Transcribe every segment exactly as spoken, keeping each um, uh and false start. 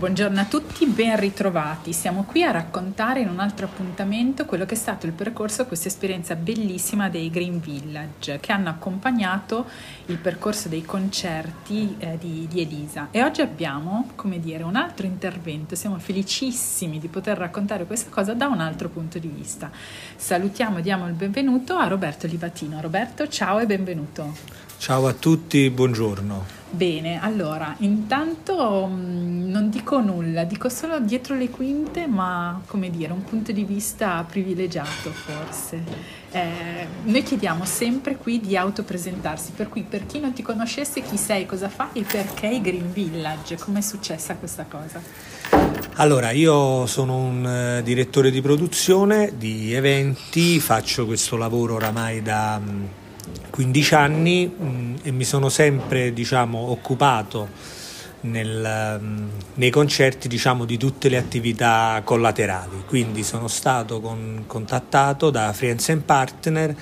Buongiorno a tutti, ben ritrovati. Siamo qui a raccontare in un altro appuntamento quello che è stato il percorso, questa esperienza bellissima dei Green Village che hanno accompagnato il percorso dei concerti eh, di, di Elisa. E oggi abbiamo, come dire, un altro intervento. Siamo felicissimi di poter raccontare questa cosa da un altro punto di vista. Salutiamo e diamo il benvenuto a Roberto Livatino. Roberto, ciao e benvenuto. Ciao a tutti, buongiorno. Bene, allora, intanto mh, non dico nulla, dico solo dietro le quinte, ma come dire, un punto di vista privilegiato forse. Eh, noi chiediamo sempre qui di autopresentarsi, per cui per chi non ti conoscesse, chi sei, cosa fai e perché i Green Village, com'è successa questa cosa? Allora, io sono un eh, direttore di produzione, di eventi, faccio questo lavoro oramai da... Mh, quindici anni mh, e mi sono sempre diciamo, occupato nel, mh, nei concerti diciamo, di tutte le attività collaterali, quindi sono stato con, contattato da Friends and Partners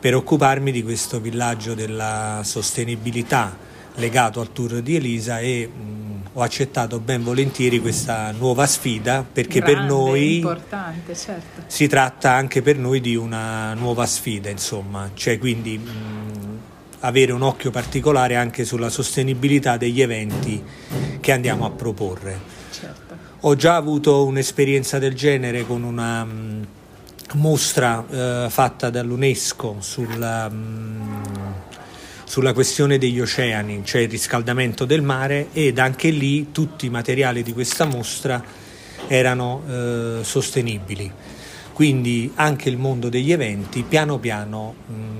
per occuparmi di questo villaggio della sostenibilità legato al tour di Elisa e mh, ho accettato ben volentieri questa nuova sfida perché grande, per noi importante, certo. Si tratta anche per noi di una nuova sfida, insomma, cioè quindi mh, avere un occhio particolare anche sulla sostenibilità degli eventi che andiamo a proporre. Certo. Ho già avuto un'esperienza del genere con una mh, mostra eh, fatta dall'UNESCO sulla mh, sulla questione degli oceani, cioè il riscaldamento del mare, ed anche lì tutti i materiali di questa mostra erano eh, sostenibili. Quindi anche il mondo degli eventi piano piano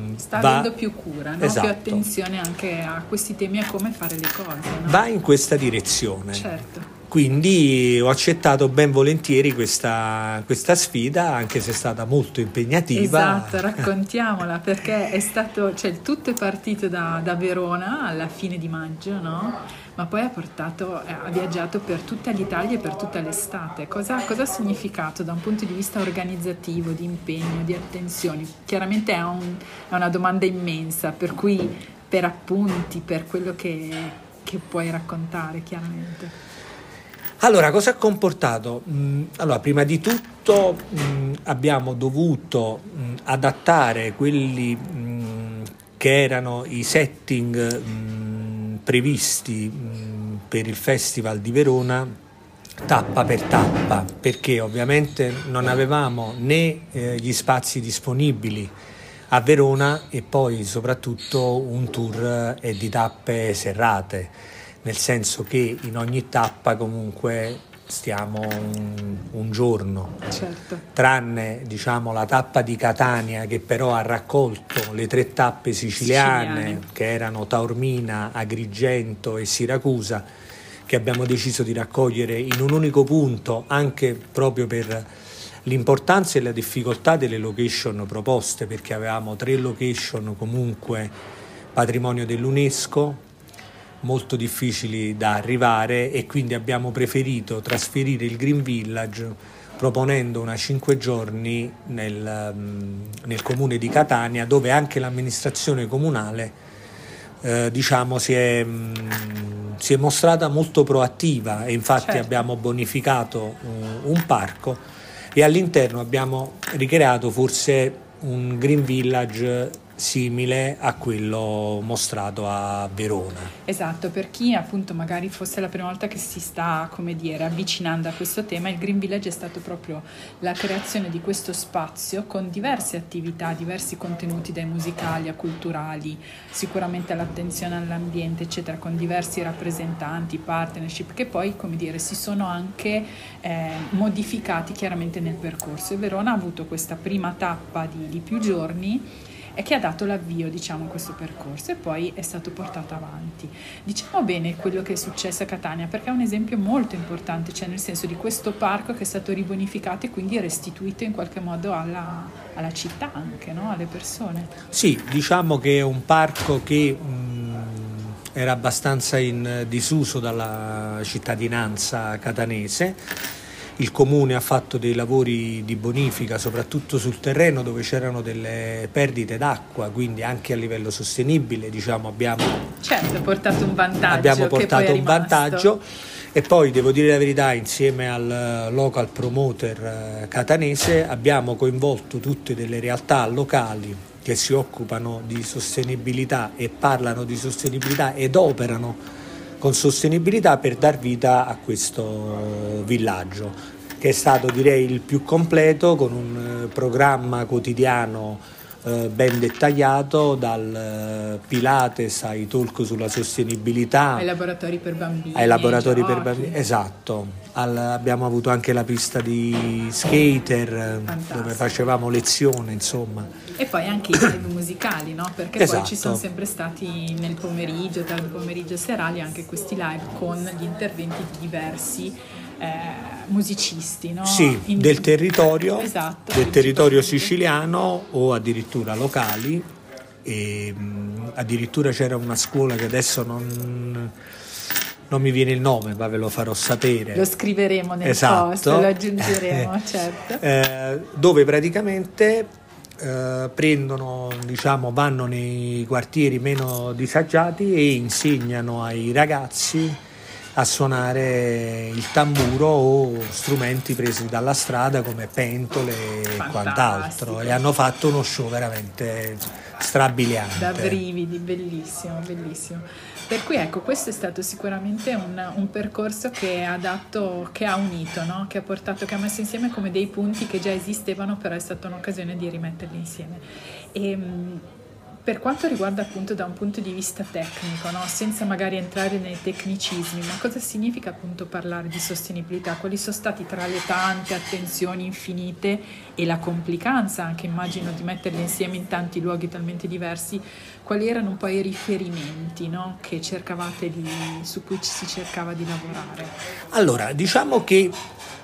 mh, sta va... avendo più cura, no? Esatto. Più attenzione anche a questi temi e a come fare le cose, no? Va in questa direzione. Certo. Quindi ho accettato ben volentieri questa, questa sfida, anche se è stata molto impegnativa. Esatto, raccontiamola, perché è stato, cioè, tutto è partito da, da Verona alla fine di maggio, no? Ma poi ha portato, ha viaggiato per tutta l'Italia e per tutta l'estate. Cosa, cosa ha significato da un punto di vista organizzativo, di impegno, di attenzioni? Chiaramente è, un, è una domanda immensa, per cui per appunti, per quello che, che puoi raccontare, chiaramente. Allora, cosa ha comportato? Allora, prima di tutto mh, abbiamo dovuto mh, adattare quelli mh, che erano i setting mh, previsti mh, per il Festival di Verona tappa per tappa, perché ovviamente non avevamo né eh, gli spazi disponibili a Verona e poi soprattutto un tour eh, di tappe serrate. Nel senso che in ogni tappa comunque stiamo un, un giorno, certo. Tranne diciamo, la tappa di Catania che però ha raccolto le tre tappe siciliane, siciliane che erano Taormina, Agrigento e Siracusa, che abbiamo deciso di raccogliere in un unico punto anche proprio per l'importanza e la difficoltà delle location proposte, perché avevamo tre location comunque patrimonio dell'UNESCO, molto difficili da arrivare e quindi abbiamo preferito trasferire il Green Village proponendo una cinque giorni nel, nel comune di Catania, dove anche l'amministrazione comunale eh, diciamo si è, mh, si è mostrata molto proattiva e infatti certo. Abbiamo bonificato uh, un parco e all'interno abbiamo ricreato forse un Green Village simile a quello mostrato a Verona. Esatto, per chi appunto magari fosse la prima volta che si sta, come dire, avvicinando a questo tema, il Green Village è stato proprio la creazione di questo spazio con diverse attività, diversi contenuti, dai musicali a culturali, sicuramente l'attenzione all'ambiente, eccetera, con diversi rappresentanti, partnership che poi, come dire, si sono anche eh, modificati chiaramente nel percorso. E Verona ha avuto questa prima tappa di, di più giorni e che ha dato l'avvio diciamo a questo percorso e poi è stato portato avanti. Diciamo bene quello che è successo a Catania perché è un esempio molto importante, cioè nel senso di questo parco che è stato ribonificato e quindi restituito in qualche modo alla, alla città anche, no? Alle persone. Sì, diciamo che è un parco che mh, era abbastanza in disuso dalla cittadinanza catanese. Il comune ha fatto dei lavori di bonifica soprattutto sul terreno dove c'erano delle perdite d'acqua, quindi anche a livello sostenibile diciamo abbiamo, certo, portato un vantaggio, abbiamo portato che poi è rimasto. Un vantaggio E poi devo dire la verità, insieme al local promoter catanese abbiamo coinvolto tutte delle realtà locali che si occupano di sostenibilità e parlano di sostenibilità ed operano con sostenibilità per dar vita a questo villaggio, che è stato direi il più completo, con un programma quotidiano ben dettagliato, dal Pilates ai talk sulla sostenibilità, ai laboratori per bambini, ai laboratori per bambini. Esatto. Al, abbiamo avuto anche la pista di skater. Fantastico. Dove facevamo lezione, insomma. E poi anche i live musicali, no? Perché esatto. Poi ci sono sempre stati nel pomeriggio, tardi pomeriggio, serali anche questi live con gli interventi diversi. Eh, musicisti, no? Sì, In... del territorio, esatto, del territorio siciliano o addirittura locali, e mh, addirittura c'era una scuola che adesso non, non mi viene il nome, ma ve lo farò sapere. Lo scriveremo nel esatto. post, lo aggiungeremo, certo. Eh, dove praticamente eh, prendono, diciamo, vanno nei quartieri meno disagiati e insegnano ai ragazzi a suonare il tamburo o strumenti presi dalla strada come pentole e quant'altro, e hanno fatto uno show veramente strabiliante. Da brividi, bellissimo, bellissimo. Per cui ecco, questo è stato sicuramente un, un percorso che ha dato, che ha unito, no? Che ha portato, che ha messo insieme come dei punti che già esistevano, però è stata un'occasione di rimetterli insieme. E, per quanto riguarda appunto da un punto di vista tecnico, no? Senza magari entrare nei tecnicismi, ma cosa significa appunto parlare di sostenibilità? Quali sono stati, tra le tante attenzioni infinite e la complicanza anche, immagino, di metterle insieme in tanti luoghi talmente diversi, quali erano poi i riferimenti, no? Che cercavate di, su cui ci si cercava di lavorare? Allora, diciamo che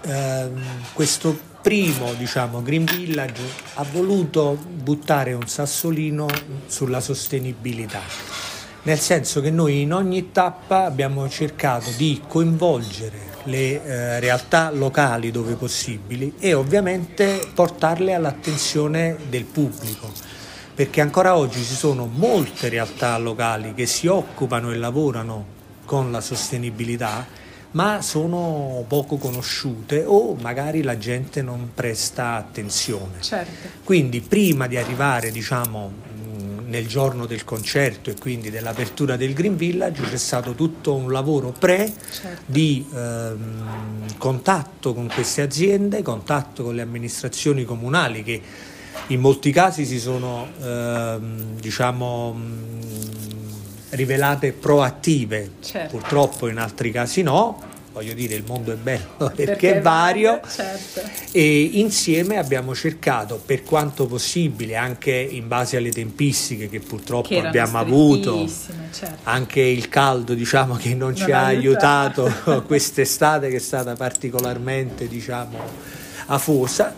ehm, questo primo, diciamo, Green Village ha voluto buttare un sassolino sulla sostenibilità, nel senso che noi in ogni tappa abbiamo cercato di coinvolgere le eh, realtà locali dove possibili e ovviamente portarle all'attenzione del pubblico, perché ancora oggi ci sono molte realtà locali che si occupano e lavorano con la sostenibilità, ma sono poco conosciute o magari la gente non presta attenzione. Certo. Quindi prima di arrivare, diciamo, nel giorno del concerto e quindi dell'apertura del Green Village, c'è stato tutto un lavoro pre certo. di ehm, contatto con queste aziende, contatto con le amministrazioni comunali che in molti casi si sono ehm, diciamo... rivelate proattive, certo. Purtroppo in altri casi no, voglio dire, il mondo è bello perché, perché è vario, certo. E insieme abbiamo cercato per quanto possibile, anche in base alle tempistiche che purtroppo che abbiamo avuto, certo. Anche il caldo, diciamo, che non, non ci ha aiutato, aiutato quest'estate, che è stata particolarmente, diciamo, afosa,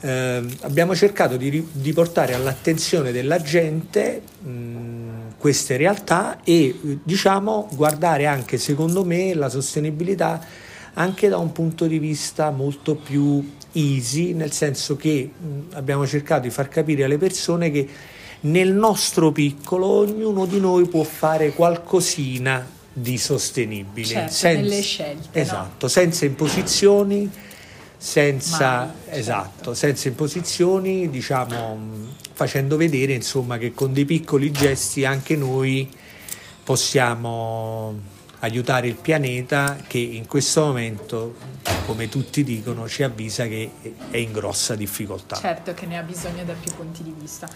eh, abbiamo cercato di, di portare all'attenzione della gente mh, queste realtà e, diciamo, guardare anche, secondo me, la sostenibilità anche da un punto di vista molto più easy, nel senso che mh, abbiamo cercato di far capire alle persone che nel nostro piccolo ognuno di noi può fare qualcosina di sostenibile, certo, senza, nelle scelte, esatto, no? Senza imposizioni, senza Mai, esatto, certo. senza imposizioni, diciamo, facendo vedere, insomma, che con dei piccoli gesti anche noi possiamo aiutare il pianeta, che in questo momento, come tutti dicono, ci avvisa che è in grossa difficoltà. Certo, che ne ha bisogno da più punti di vista.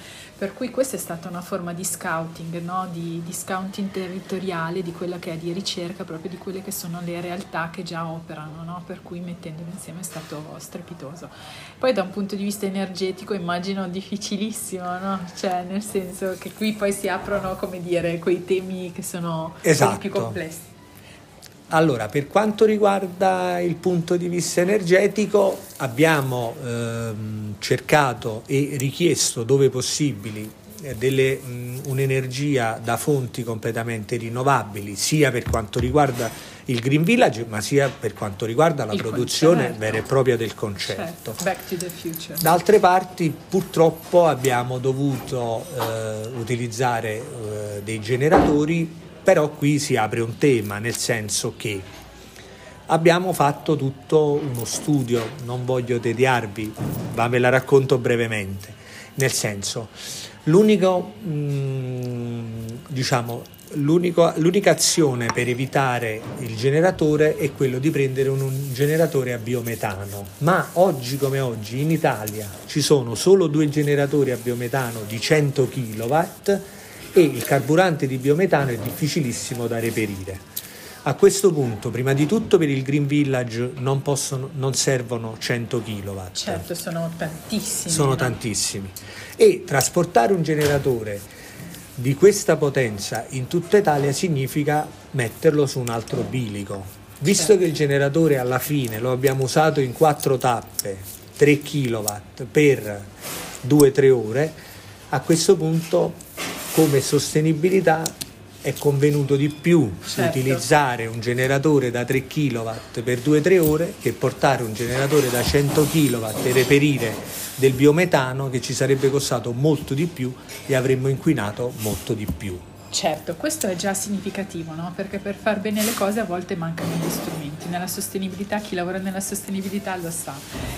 Per cui questa è stata una forma di scouting, no? di, di scouting territoriale, di quella che è di ricerca, proprio di quelle che sono le realtà che già operano, no? Per cui mettendole insieme è stato strepitoso. Poi da un punto di vista energetico immagino difficilissimo, no? Cioè, nel senso che qui poi si aprono, come dire, quei temi che sono esatto. più complessi. Allora, per quanto riguarda il punto di vista energetico, abbiamo ehm, cercato e richiesto, dove possibili, eh, delle, mh, un'energia da fonti completamente rinnovabili, sia per quanto riguarda il Green Village, ma sia per quanto riguarda la il produzione concerto. vera e propria del concerto. Certo. Back to the future. Da altre parti, purtroppo, abbiamo dovuto eh, utilizzare eh, dei generatori. Però qui si apre un tema, nel senso che abbiamo fatto tutto uno studio, non voglio tediarvi, ma ve la racconto brevemente. Nel senso, l'unico, mh, diciamo, l'unico, l'unica azione per evitare il generatore è quello di prendere un, un generatore a biometano, ma oggi come oggi in Italia ci sono solo due generatori a biometano di cento chilowatt e il carburante di biometano è difficilissimo da reperire. A questo punto, prima di tutto, per il Green Village non, possono, non servono cento chilowatt. Certo, sono tantissimi. Sono no? tantissimi. E trasportare un generatore di questa potenza in tutta Italia significa metterlo su un altro bilico. Visto certo. che il generatore alla fine lo abbiamo usato in quattro tappe, tre chilowatt per due tre ore, a questo punto come sostenibilità è convenuto di più certo. utilizzare un generatore da tre chilowatt per due tre ore che portare un generatore da cento chilowatt e reperire del biometano, che ci sarebbe costato molto di più e avremmo inquinato molto di più. Certo, questo è già significativo, no? Perché per far bene le cose a volte mancano gli strumenti. Nella sostenibilità, chi lavora nella sostenibilità lo sa.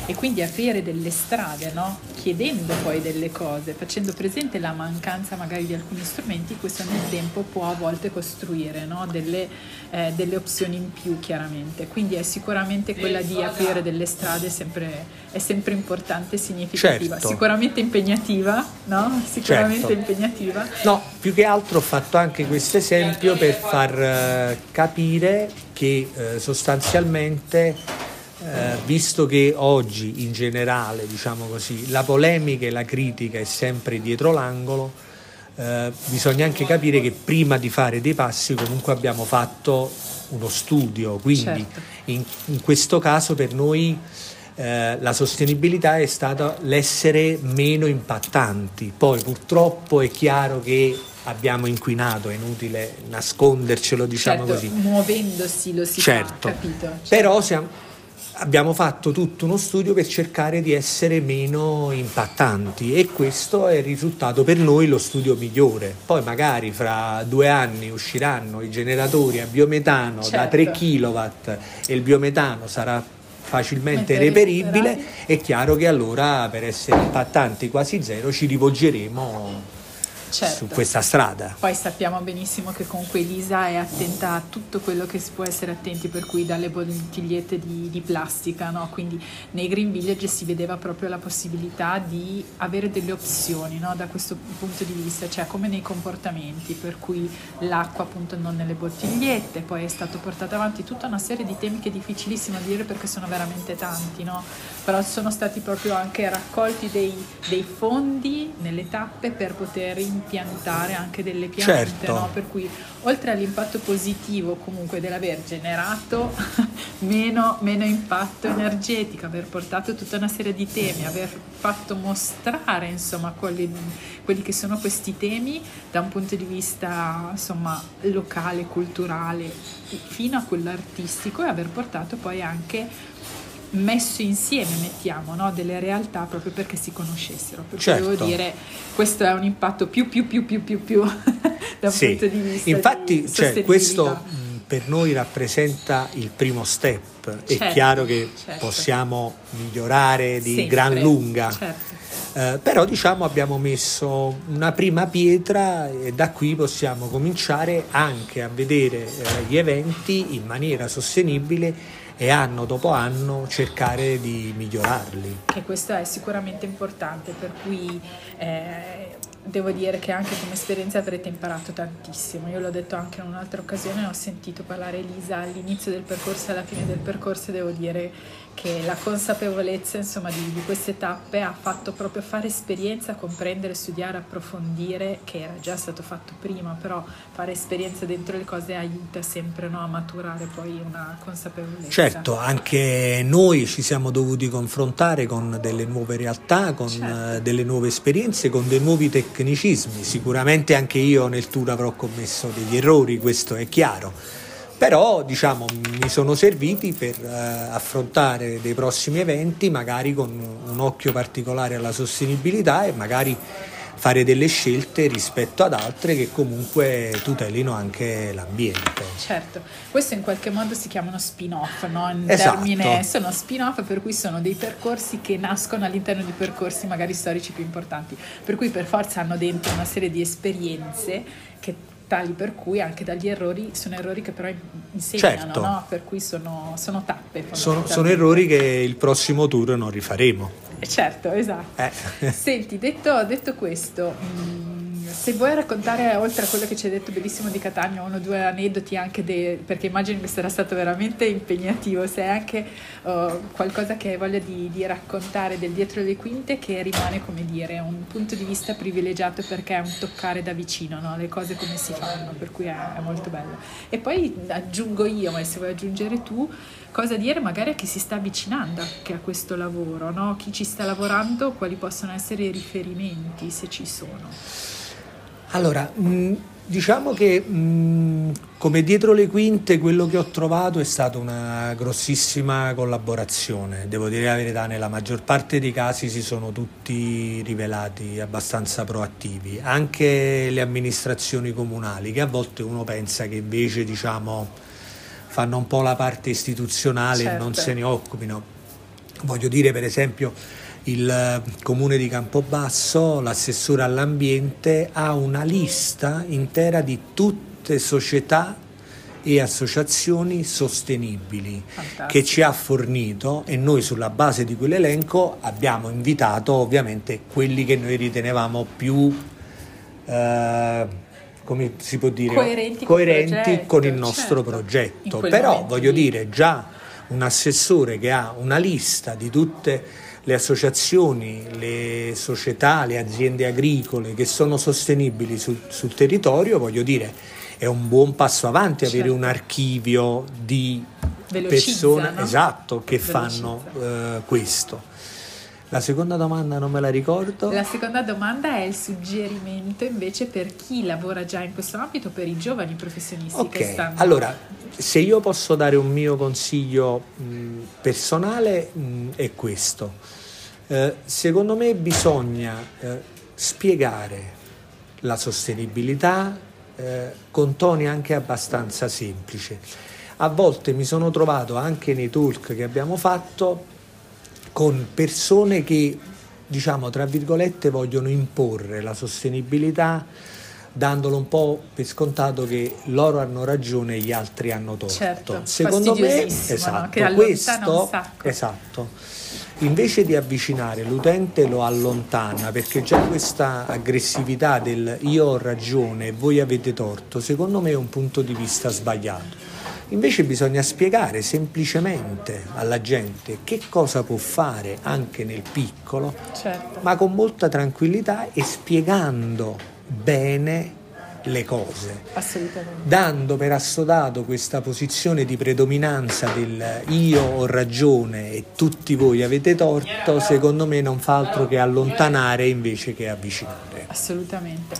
E quindi aprire delle strade, no? Chiedendo poi delle cose, facendo presente la mancanza magari di alcuni strumenti, questo nel tempo può a volte costruire, no? delle, eh, delle opzioni in più, chiaramente. Quindi è sicuramente quella di aprire delle strade sempre, è sempre importante e significativa. Certo. Sicuramente impegnativa, no? Sicuramente certo. impegnativa. No, più che altro fa Ho fatto anche questo esempio per far uh, capire che uh, sostanzialmente, uh, visto che oggi in generale, diciamo così, la polemica e la critica è sempre dietro l'angolo, uh, bisogna anche capire che prima di fare dei passi comunque abbiamo fatto uno studio, quindi certo. in, in questo caso per noi Eh, la sostenibilità è stata l'essere meno impattanti. Poi purtroppo è chiaro che abbiamo inquinato, è inutile nascondercelo, diciamo certo, così. Muovendosi lo si certo. fa, capito? Certo. Però siamo, abbiamo fatto tutto uno studio per cercare di essere meno impattanti e questo è risultato per noi lo studio migliore. Poi magari fra due anni usciranno i generatori a biometano certo. da tre chilowatt e il biometano sarà facilmente reperibile, è chiaro che allora per essere impattanti quasi zero ci rivolgeremo certo. su questa strada. Poi sappiamo benissimo che comunque Elisa è attenta a tutto quello che si può essere attenti, per cui dalle bottigliette di, di plastica, no? Quindi nei Green Village si vedeva proprio la possibilità di avere delle opzioni, no? Da questo punto di vista, cioè come nei comportamenti, per cui l'acqua appunto non nelle bottigliette. Poi è stato portato avanti tutta una serie di temi che è difficilissimo dire perché sono veramente tanti, no? Però sono stati proprio anche raccolti dei, dei fondi nelle tappe per poter piantare anche delle piante, certo. no? Per cui oltre all'impatto positivo comunque dell'aver generato meno, meno impatto energetico, aver portato tutta una serie di temi, aver fatto mostrare insomma quelli, quelli che sono questi temi da un punto di vista insomma locale, culturale fino a quello artistico, e aver portato poi anche messo insieme, mettiamo, no? delle realtà proprio perché si conoscessero. Perché certo. devo dire, questo è un impatto più più più più più più dal sì. punto di vista. Infatti, di cioè, questo mh, per noi rappresenta il primo step. È certo, chiaro che certo. possiamo migliorare di Sempre. gran lunga. Certo. Eh, però diciamo abbiamo messo una prima pietra e da qui possiamo cominciare anche a vedere eh, gli eventi in maniera sostenibile e anno dopo anno cercare di migliorarli. E questo è sicuramente importante, per cui eh, devo dire che anche come esperienza avrete imparato tantissimo. Io l'ho detto anche in un'altra occasione, ho sentito parlare Elisa all'inizio del percorso e alla fine del percorso, devo dire che la consapevolezza insomma di, di queste tappe ha fatto proprio fare esperienza, comprendere, studiare, approfondire, che era già stato fatto prima, però fare esperienza dentro le cose aiuta sempre, no? a maturare poi una consapevolezza. Certo, anche noi ci siamo dovuti confrontare con delle nuove realtà, con certo. delle nuove esperienze, con dei nuovi tecnicismi. Sicuramente anche io nel tour avrò commesso degli errori, questo è chiaro. Però diciamo mi sono serviti per eh, affrontare dei prossimi eventi magari con un occhio particolare alla sostenibilità e magari fare delle scelte rispetto ad altre che comunque tutelino anche l'ambiente. Certo, questo in qualche modo si chiama uno spin-off, no? In esatto. termine, sono spin-off, per cui sono dei percorsi che nascono all'interno di percorsi magari storici più importanti, per cui per forza hanno dentro una serie di esperienze che tali per cui anche dagli errori sono errori che però insegnano, certo. no? Per cui sono, sono tappe. Sono, sono errori che il prossimo tour non rifaremo. Certo, esatto. Eh. Senti, detto, detto questo, mh, se vuoi raccontare, oltre a quello che ci hai detto bellissimo di Catania, uno o due aneddoti anche, de, perché immagino che sarà stato veramente impegnativo, se hai anche uh, qualcosa che hai voglia di, di raccontare del dietro le quinte, che rimane, come dire, un punto di vista privilegiato perché è un toccare da vicino, no? Le cose come si fanno, per cui è, è molto bello. E poi aggiungo io, ma se vuoi aggiungere tu, cosa dire magari a chi si sta avvicinando anche a questo lavoro, no? Chi ci sta lavorando, quali possono essere i riferimenti, se ci sono? Allora, mh, diciamo che mh, come dietro le quinte quello che ho trovato è stata una grossissima collaborazione, devo dire la verità, nella maggior parte dei casi si sono tutti rivelati abbastanza proattivi, anche le amministrazioni comunali, che a volte uno pensa che invece, diciamo, fanno un po' la parte istituzionale e certo. non se ne occupino. Voglio dire, per esempio, il comune di Campobasso, l'assessore all'ambiente, ha una lista intera di tutte società e associazioni sostenibili. Fantastico. Che ci ha fornito, e noi sulla base di quell'elenco abbiamo invitato ovviamente quelli che noi ritenevamo più... Eh, come si può dire, coerenti, coerenti con, progetto, con il nostro certo. progetto. Però voglio lì. dire, già un assessore che ha una lista di tutte le associazioni, le società, le aziende agricole che sono sostenibili sul, sul territorio, voglio dire, è un buon passo avanti avere certo. un archivio di velocizza, persone no? esatto, che velocizza. fanno eh, questo. La seconda domanda non me la ricordo. La seconda domanda è il suggerimento invece per chi lavora già in questo ambito, per i giovani professionisti okay. che stanno... Allora, se io posso dare un mio consiglio mh, personale mh, è questo. Eh, secondo me bisogna eh, spiegare la sostenibilità eh, con toni anche abbastanza semplici. A volte mi sono trovato anche nei talk che abbiamo fatto con persone che, diciamo, tra virgolette, vogliono imporre la sostenibilità dandolo un po' per scontato che loro hanno ragione e gli altri hanno torto. Certo, secondo me, esatto, no? Che questo, un sacco. Esatto, invece di avvicinare l'utente lo allontana, perché già questa aggressività del io ho ragione e voi avete torto, secondo me è un punto di vista sbagliato. Invece bisogna spiegare semplicemente alla gente che cosa può fare anche nel piccolo, certo. ma con molta tranquillità e spiegando bene le cose, assolutamente. Dando per assodato questa posizione di predominanza del io ho ragione e tutti voi avete torto, secondo me non fa altro che allontanare invece che avvicinare. Assolutamente.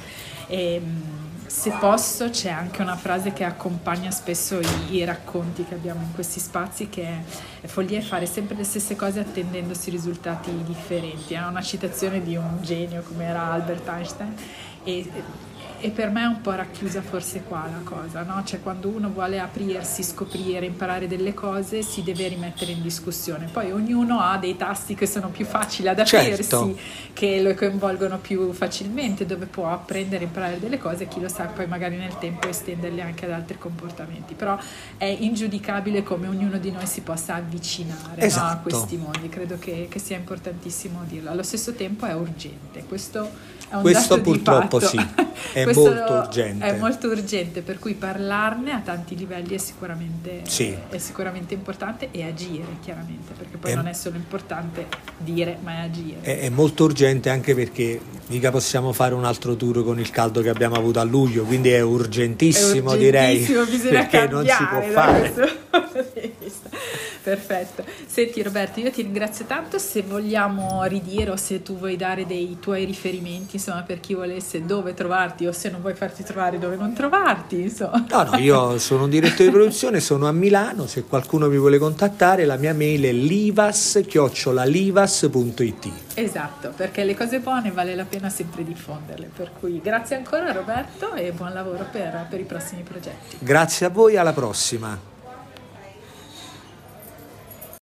Ehm... Se posso, c'è anche una frase che accompagna spesso i, i racconti che abbiamo in questi spazi, che è follia è fare sempre le stesse cose attendendosi risultati differenti. È una citazione di un genio come era Albert Einstein e, e per me è un po' racchiusa forse qua la cosa, no? Cioè quando uno vuole aprirsi, scoprire, imparare delle cose, si deve rimettere in discussione. Poi ognuno ha dei tasti che sono più facili ad aprirsi, certo. che lo coinvolgono più facilmente, dove può apprendere, imparare delle cose, chi lo sa poi magari nel tempo estenderle anche ad altri comportamenti. Però è ingiudicabile come ognuno di noi si possa avvicinare esatto. no, a questi mondi. Credo che, che sia importantissimo dirlo. Allo stesso tempo è urgente, questo è un questo dato purtroppo di fatto. Sì. È Questo molto urgente. È molto urgente, per cui parlarne a tanti livelli è sicuramente, sì. è sicuramente importante, e agire chiaramente, perché poi è, non è solo importante dire, ma è agire. È, è molto urgente anche perché mica possiamo fare un altro tour con il caldo che abbiamo avuto a luglio, quindi è urgentissimo, è urgentissimo direi, bisogna perché cambiare, non si può fare. vista. Perfetto. Senti Roberto, io ti ringrazio tanto. Se vogliamo ridire o se tu vuoi dare dei tuoi riferimenti, insomma, per chi volesse, dove trovarti, o se non vuoi farti trovare, dove non trovarti, insomma. No, no, io sono un direttore di produzione, sono a Milano, se qualcuno mi vuole contattare la mia mail è livas chiocciola livas punto it. Esatto, perché le cose buone vale la pena sempre diffonderle, per cui grazie ancora Roberto e buon lavoro per, per i prossimi progetti. Grazie a voi, alla prossima.